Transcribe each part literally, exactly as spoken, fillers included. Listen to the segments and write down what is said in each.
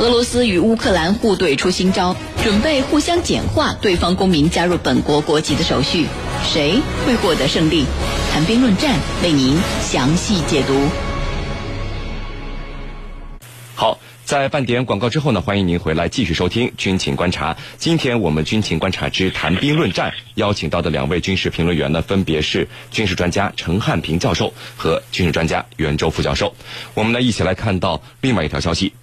俄罗斯与乌克兰互怼出新招，准备互相简化对方公民加入本国国籍的手续。谁会获得胜利？谈兵论战，为您详细解读。好，在半点广告之后呢，欢迎您回来继续收听《军情观察》。今天我们《军情观察之谈兵论战》邀请到的两位军事评论员呢，分别是军事专家陈汉平教授和军事专家袁周副教授。我们呢，一起来看到另外一条消息。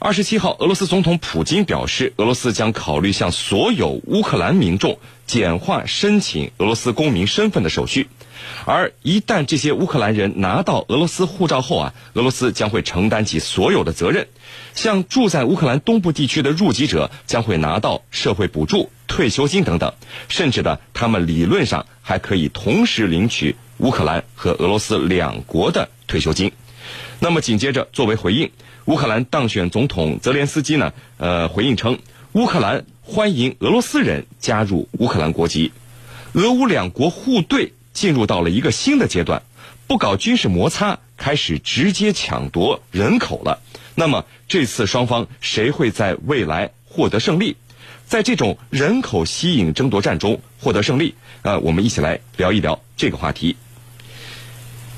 二十七号，俄罗斯总统普京表示，俄罗斯将考虑向所有乌克兰民众简化申请俄罗斯公民身份的手续，而一旦这些乌克兰人拿到俄罗斯护照后啊，俄罗斯将会承担起所有的责任，像住在乌克兰东部地区的入籍者将会拿到社会补助、退休金等等，甚至呢，他们理论上还可以同时领取乌克兰和俄罗斯两国的退休金。那么紧接着，作为回应，乌克兰当选总统泽连斯基呢，呃，回应称，乌克兰欢迎俄罗斯人加入乌克兰国籍，俄乌两国互对进入到了一个新的阶段，不搞军事摩擦，开始直接抢夺人口了。那么这次双方谁会在未来获得胜利？在这种人口吸引争夺战中获得胜利，呃，我们一起来聊一聊这个话题。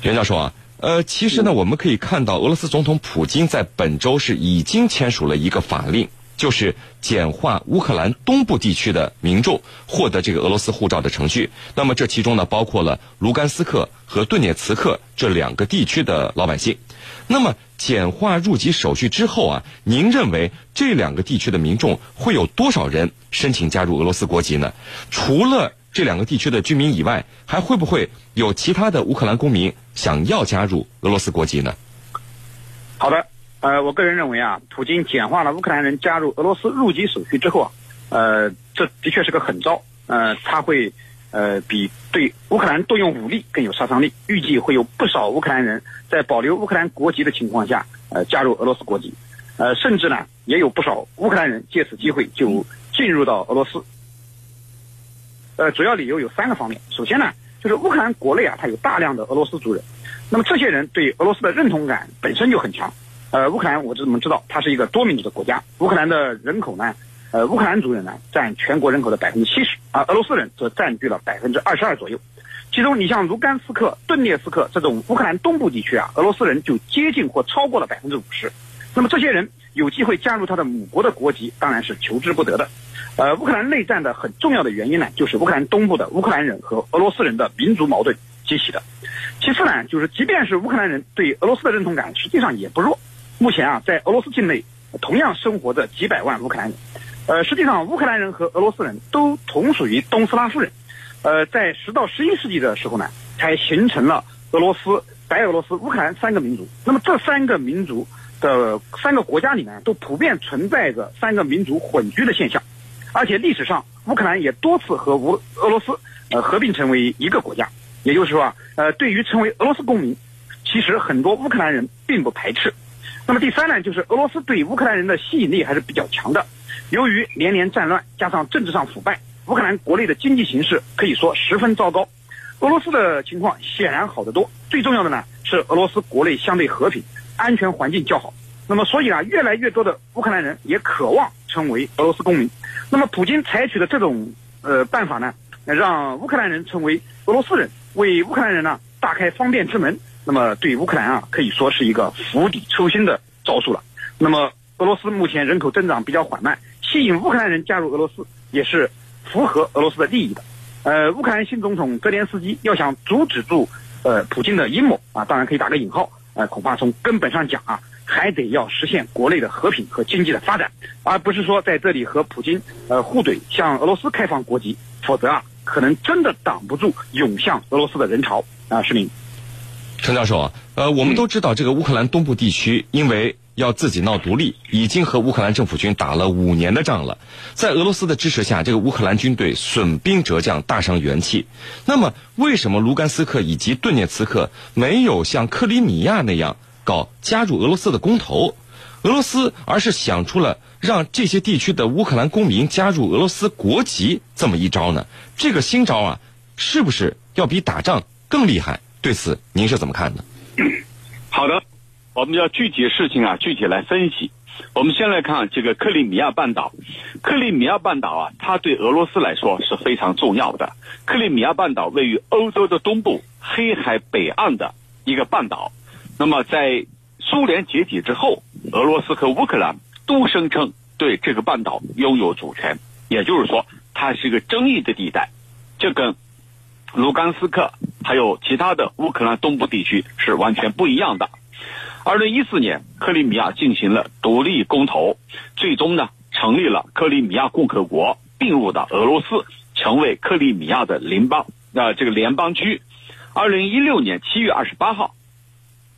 袁教授啊。呃，其实呢，我们可以看到，俄罗斯总统普京在本周是已经签署了一个法令，就是简化乌克兰东部地区的民众获得这个俄罗斯护照的程序。那么这其中呢，包括了卢甘斯克和顿涅茨克这两个地区的老百姓。那么简化入籍手续之后啊，您认为这两个地区的民众会有多少人申请加入俄罗斯国籍呢？除了这两个地区的居民以外，还会不会有其他的乌克兰公民想要加入俄罗斯国籍呢？好的，呃，我个人认为啊，普京简化了乌克兰人加入俄罗斯入籍手续之后啊，呃，这的确是个狠招，呃，它会呃比对乌克兰动用武力更有杀伤力。预计会有不少乌克兰人在保留乌克兰国籍的情况下，呃，加入俄罗斯国籍，呃，甚至呢，也有不少乌克兰人借此机会就进入到俄罗斯。呃，主要理由有三个方面。首先呢，就是乌克兰国内啊，它有大量的俄罗斯族人，那么这些人对俄罗斯的认同感本身就很强。呃，乌克兰我们知道它是一个多民族的国家，乌克兰的人口呢，呃，乌克兰族人呢占全国人口的百分之七十，啊，俄罗斯人则占据了百分之二十二左右。其中，你像卢甘斯克、顿涅茨克这种乌克兰东部地区啊，俄罗斯人就接近或超过了百分之五十。那么这些人有机会加入他的母国的国籍，当然是求之不得的。呃，乌克兰内战的很重要的原因呢，就是乌克兰东部的乌克兰人和俄罗斯人的民族矛盾激起的。其次呢，就是即便是乌克兰人对俄罗斯的认同感实际上也不弱。目前啊，在俄罗斯境内同样生活着几百万乌克兰人。呃，实际上乌克兰人和俄罗斯人都同属于东斯拉夫人。呃，在十到十一世纪的时候呢，才形成了俄罗斯、白俄罗斯、乌克兰三个民族。那么这三个民族的三个国家里面，都普遍存在着三个民族混居的现象。而且历史上，乌克兰也多次和乌俄罗斯呃合并成为一个国家。也就是说啊，呃，对于成为俄罗斯公民，其实很多乌克兰人并不排斥。那么第三呢，就是俄罗斯对乌克兰人的吸引力还是比较强的。由于连年战乱加上政治上腐败，乌克兰国内的经济形势可以说十分糟糕。俄罗斯的情况显然好得多。最重要的呢，是俄罗斯国内相对和平，安全环境较好。那么所以啊，越来越多的乌克兰人也渴望成为俄罗斯公民。那么普京采取的这种呃办法呢，让乌克兰人成为俄罗斯人，为乌克兰人呢打开方便之门。那么对乌克兰啊，可以说是一个釜底抽薪的招数了。那么俄罗斯目前人口增长比较缓慢，吸引乌克兰人加入俄罗斯也是符合俄罗斯的利益的。呃，乌克兰新总统泽连斯基要想阻止住呃普京的阴谋啊，当然可以打个引号，呃，恐怕从根本上讲啊，还得要实现国内的和平和经济的发展，而不是说在这里和普京呃互怼，向俄罗斯开放国籍，否则啊，可能真的挡不住涌向俄罗斯的人潮啊。是您，陈教授啊，呃，我们都知道这个乌克兰东部地区因为要自己闹独立，已经和乌克兰政府军打了五年的仗了。在俄罗斯的支持下，这个乌克兰军队损兵折将，大伤元气。那么，为什么卢甘斯克以及顿涅茨克没有像克里米亚那样搞加入俄罗斯的公投，俄罗斯而是想出了让这些地区的乌克兰公民加入俄罗斯国籍这么一招呢？这个新招啊，是不是要比打仗更厉害？对此，您是怎么看的？好的，我们要具体事情啊具体来分析。我们先来看这个克里米亚半岛。克里米亚半岛啊，它对俄罗斯来说是非常重要的。克里米亚半岛位于欧洲的东部黑海北岸的一个半岛。那么在苏联解体之后，俄罗斯和乌克兰都声称对这个半岛拥有主权，也就是说它是一个争议的地带，这跟卢甘斯克还有其他的乌克兰东部地区是完全不一样的。二零一四年，克里米亚进行了独立公投，最终呢成立了克里米亚共和国，并入到俄罗斯，成为克里米亚的邻邦呃这个联邦区。二零一六年七月二十八号，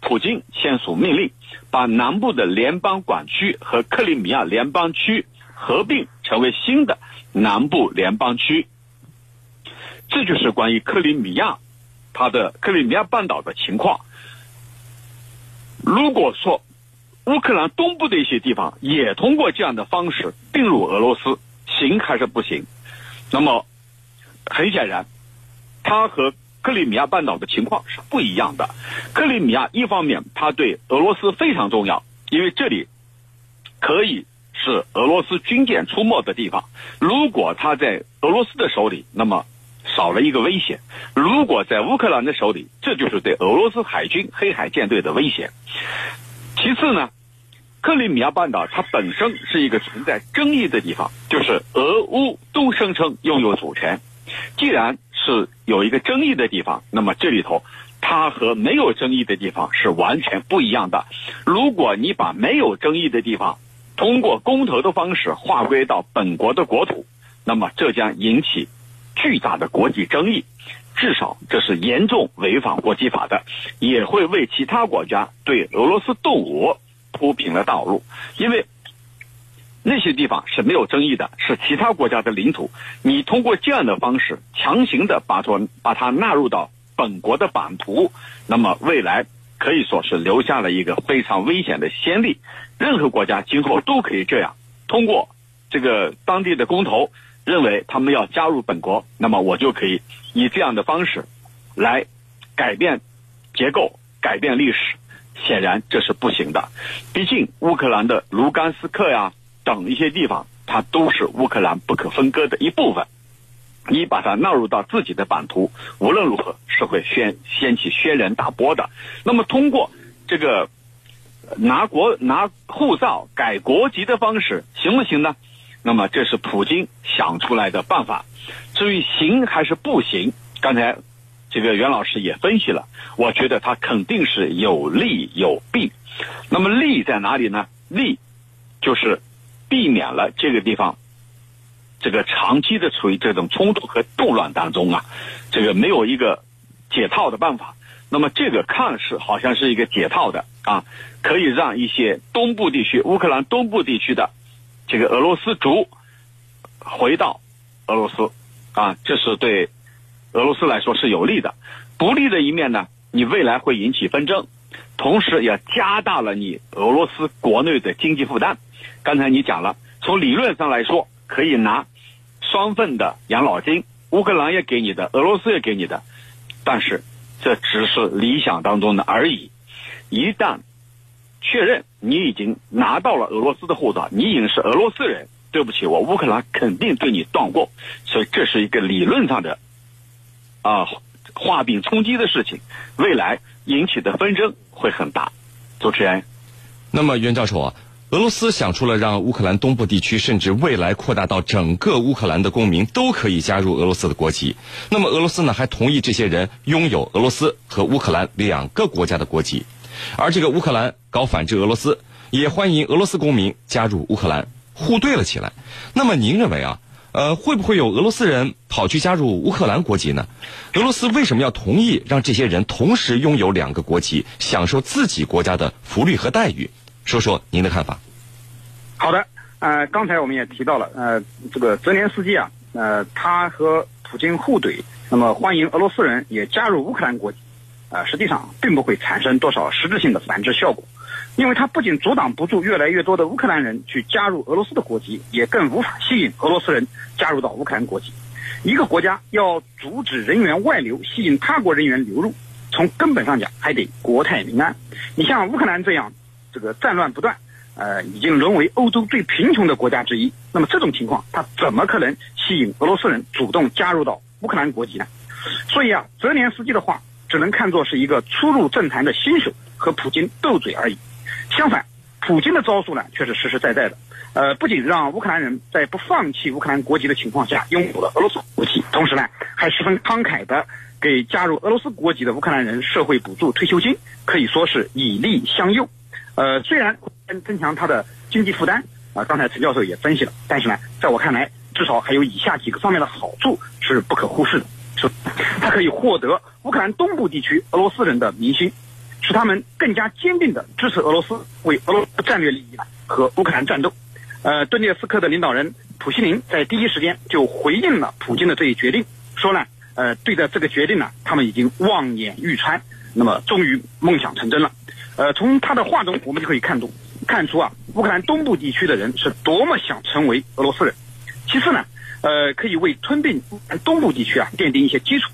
普京签署命令，把南部的联邦管区和克里米亚联邦区合并成为新的南部联邦区。这就是关于克里米亚它的克里米亚半岛的情况。如果说乌克兰东部的一些地方也通过这样的方式并入俄罗斯，行还是不行？那么很显然，它和克里米亚半岛的情况是不一样的。克里米亚一方面它对俄罗斯非常重要，因为这里可以是俄罗斯军舰出没的地方，如果它在俄罗斯的手里，那么少了一个危险；如果在乌克兰的手里，这就是对俄罗斯海军黑海舰队的危险。其次呢，克里米亚半岛它本身是一个存在争议的地方，就是俄乌都声称拥有主权。既然是有一个争议的地方，那么这里头它和没有争议的地方是完全不一样的。如果你把没有争议的地方通过公投的方式划归到本国的国土，那么这将引起巨大的国际争议，至少这是严重违反国际法的，也会为其他国家对俄罗斯动武铺平了道路。因为那些地方是没有争议的，是其他国家的领土，你通过这样的方式强行的把它把它纳入到本国的版图，那么未来可以说是留下了一个非常危险的先例。任何国家今后都可以这样，通过这个当地的公投认为他们要加入本国，那么我就可以以这样的方式来改变结构，改变历史。显然这是不行的，毕竟乌克兰的卢甘斯克呀等一些地方，它都是乌克兰不可分割的一部分。你把它纳入到自己的版图，无论如何是会掀掀起轩然大波的。那么通过这个拿国拿护照改国籍的方式行不行呢？那么这是普京想出来的办法。至于行还是不行，刚才这个袁老师也分析了，我觉得它肯定是有利有弊。那么利在哪里呢？利就是避免了这个地方这个长期的处于这种冲突和动乱当中啊，这个没有一个解套的办法。那么这个看似好像是一个解套的啊，可以让一些东部地区乌克兰东部地区的这个俄罗斯族回到俄罗斯啊，这是对俄罗斯来说是有利的。不利的一面呢，你未来会引起纷争，同时也加大了你俄罗斯国内的经济负担。刚才你讲了，从理论上来说可以拿双份的养老金，乌克兰也给你的，俄罗斯也给你的，但是这只是理想当中的而已。一旦确认你已经拿到了俄罗斯的护照，你已经是俄罗斯人，对不起，我乌克兰肯定对你断供。所以这是一个理论上的啊画饼充饥的事情，未来引起的纷争会很大。主持人，那么袁教授啊，俄罗斯想出了让乌克兰东部地区甚至未来扩大到整个乌克兰的公民都可以加入俄罗斯的国籍，那么俄罗斯呢还同意这些人拥有俄罗斯和乌克兰两个国家的国籍，而这个乌克兰搞反制俄罗斯，也欢迎俄罗斯公民加入乌克兰，互对了起来。那么您认为啊，呃，会不会有俄罗斯人跑去加入乌克兰国籍呢？俄罗斯为什么要同意让这些人同时拥有两个国籍，享受自己国家的福利和待遇？说说您的看法。好的，呃，刚才我们也提到了，呃，这个泽连斯基啊，呃，他和普京互怼，那么欢迎俄罗斯人也加入乌克兰国籍，啊、呃，实际上并不会产生多少实质性的反制效果，因为他不仅阻挡不住越来越多的乌克兰人去加入俄罗斯的国籍，也更无法吸引俄罗斯人加入到乌克兰国籍。一个国家要阻止人员外流，吸引他国人员流入，从根本上讲还得国泰民安。你像乌克兰这样这个战乱不断，呃，已经沦为欧洲最贫穷的国家之一，那么这种情况它怎么可能吸引俄罗斯人主动加入到乌克兰国籍呢？所以啊，泽连斯基的话只能看作是一个初入政坛的新手和普京斗嘴而已。相反，普京的招数呢却是实实在在的，呃，不仅让乌克兰人在不放弃乌克兰国籍的情况下拥有了俄罗斯国籍，同时呢，还十分慷慨的给加入俄罗斯国籍的乌克兰人社会补助、退休金，可以说是以利相诱。呃，虽然增强他的经济负担，啊、呃，刚才陈教授也分析了，但是呢，在我看来，至少还有以下几个方面的好处是不可忽视的：是，他可以获得乌克兰东部地区俄罗斯人的民心，使他们更加坚定的支持俄罗斯，为俄罗斯战略利益和乌克兰战斗。呃，顿涅茨克的领导人普希林在第一时间就回应了普京的这一决定，说呢，呃，对的这个决定呢，他们已经望眼欲穿，那么终于梦想成真了。呃，从他的话中我们就可以看懂看出啊，乌克兰东部地区的人是多么想成为俄罗斯人。其次呢，呃，可以为吞并乌克兰东部地区啊奠定一些基础。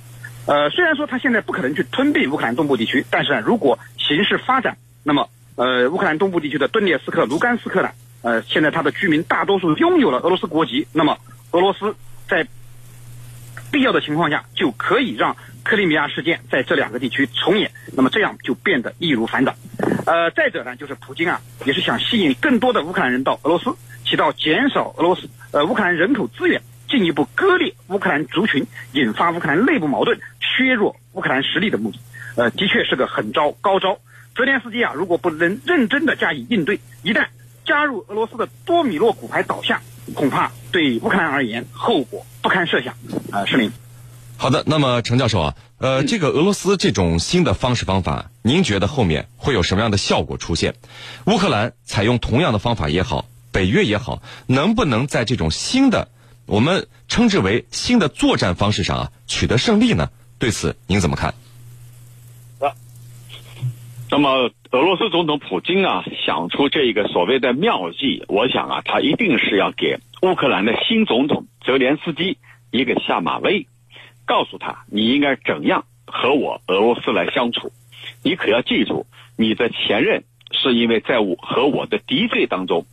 呃，虽然说他现在不可能去吞并乌克兰东部地区，但是呢，如果形势发展，那么呃，乌克兰东部地区的顿涅茨克、卢甘斯克呢，呃，现在他的居民大多数拥有了俄罗斯国籍，那么俄罗斯在必要的情况下就可以让克里米亚事件在这两个地区重演，那么这样就变得易如反掌。呃，再者呢，就是普京啊，也是想吸引更多的乌克兰人到俄罗斯，起到减少俄罗斯呃乌克兰人口资源，进一步割裂乌克兰族群，引发乌克兰内部矛盾，削弱乌克兰实力的目的。呃，的确是个狠招高招。泽连斯基啊，如果不能认真的加以应对，一旦加入俄罗斯的多米诺骨牌倒下，恐怕对乌克兰而言后果不堪设想。啊、呃，是您。好的，那么程教授啊，呃，这个俄罗斯这种新的方式方法，您觉得后面会有什么样的效果出现？乌克兰采用同样的方法也好，北约也好，能不能在这种新的我们称之为新的作战方式上啊取得胜利呢？对此您怎么看？啊，那么俄罗斯总统普京啊想出这个所谓的妙计，我想啊他一定是要给乌克兰的新总统泽连斯基一个下马威。告诉他，你应该怎样和我俄罗斯来相处。你可要记住，你的前任是因为在我和我的敌对当中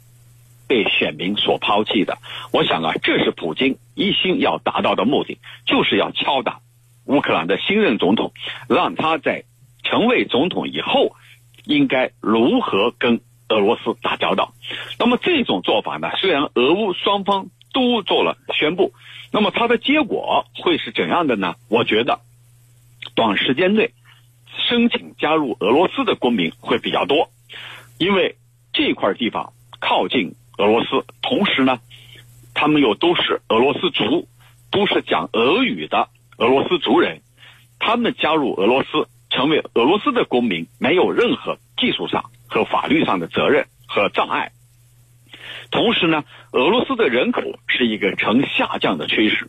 被选民所抛弃的。我想啊，这是普京一心要达到的目的，就是要敲打乌克兰的新任总统，让他在成为总统以后应该如何跟俄罗斯打交道。那么这种做法呢，虽然俄乌双方都做了宣布，那么它的结果会是怎样的呢？我觉得短时间内申请加入俄罗斯的公民会比较多，因为这块地方靠近俄罗斯，同时呢他们又都是俄罗斯族，都是讲俄语的俄罗斯族人，他们加入俄罗斯成为俄罗斯的公民，没有任何技术上和法律上的责任和障碍。同时呢，俄罗斯的人口是一个呈下降的趋势，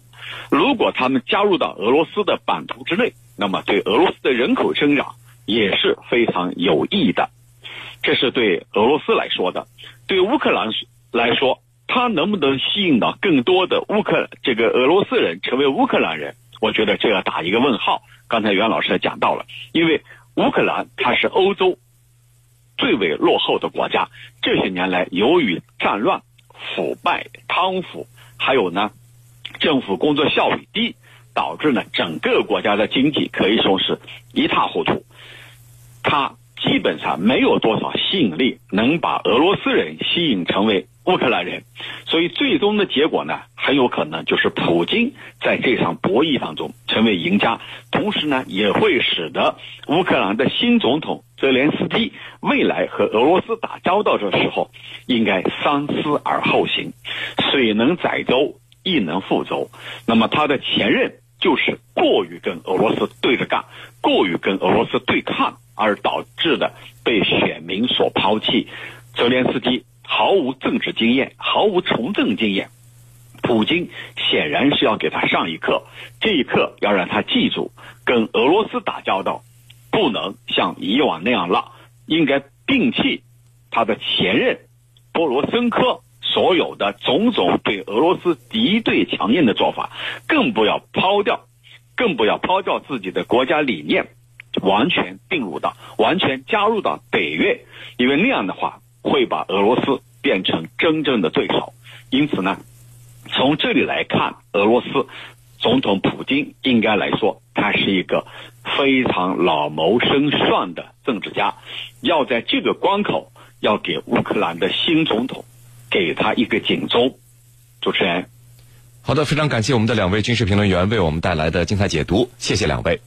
如果他们加入到俄罗斯的版图之内，那么对俄罗斯的人口增长也是非常有益的。这是对俄罗斯来说的。对乌克兰来说，他能不能吸引到更多的乌克这个俄罗斯人成为乌克兰人，我觉得这要打一个问号。刚才袁老师也讲到了，因为乌克兰它是欧洲最为落后的国家，这些年来由于战乱、腐败、贪腐，还有呢政府工作效率低，导致呢整个国家的经济可以说是一塌糊涂，它基本上没有多少吸引力能把俄罗斯人吸引成为乌克兰人。所以最终的结果呢，很有可能就是普京在这场博弈当中成为赢家，同时呢也会使得乌克兰的新总统泽连斯基未来和俄罗斯打交道的时候应该三思而后行。水能载舟，亦能覆舟。那么他的前任就是过于跟俄罗斯对着干，过于跟俄罗斯对抗，而导致的被选民所抛弃。泽连斯基毫无政治经验，毫无从政经验，普京显然是要给他上一课，这一课要让他记住，跟俄罗斯打交道不能像以往那样了，应该摒弃他的前任波罗申科所有的种种对俄罗斯敌对强硬的做法，更不要抛掉更不要抛掉自己的国家理念，完全并入到完全加入到北约，因为那样的话会把俄罗斯变成真正的对手。因此呢，从这里来看，俄罗斯总统普京应该来说，他是一个非常老谋深算的政治家，要在这个关口要给乌克兰的新总统给他一个警钟。主持人，好的，非常感谢我们的两位军事评论员为我们带来的精彩解读，谢谢两位。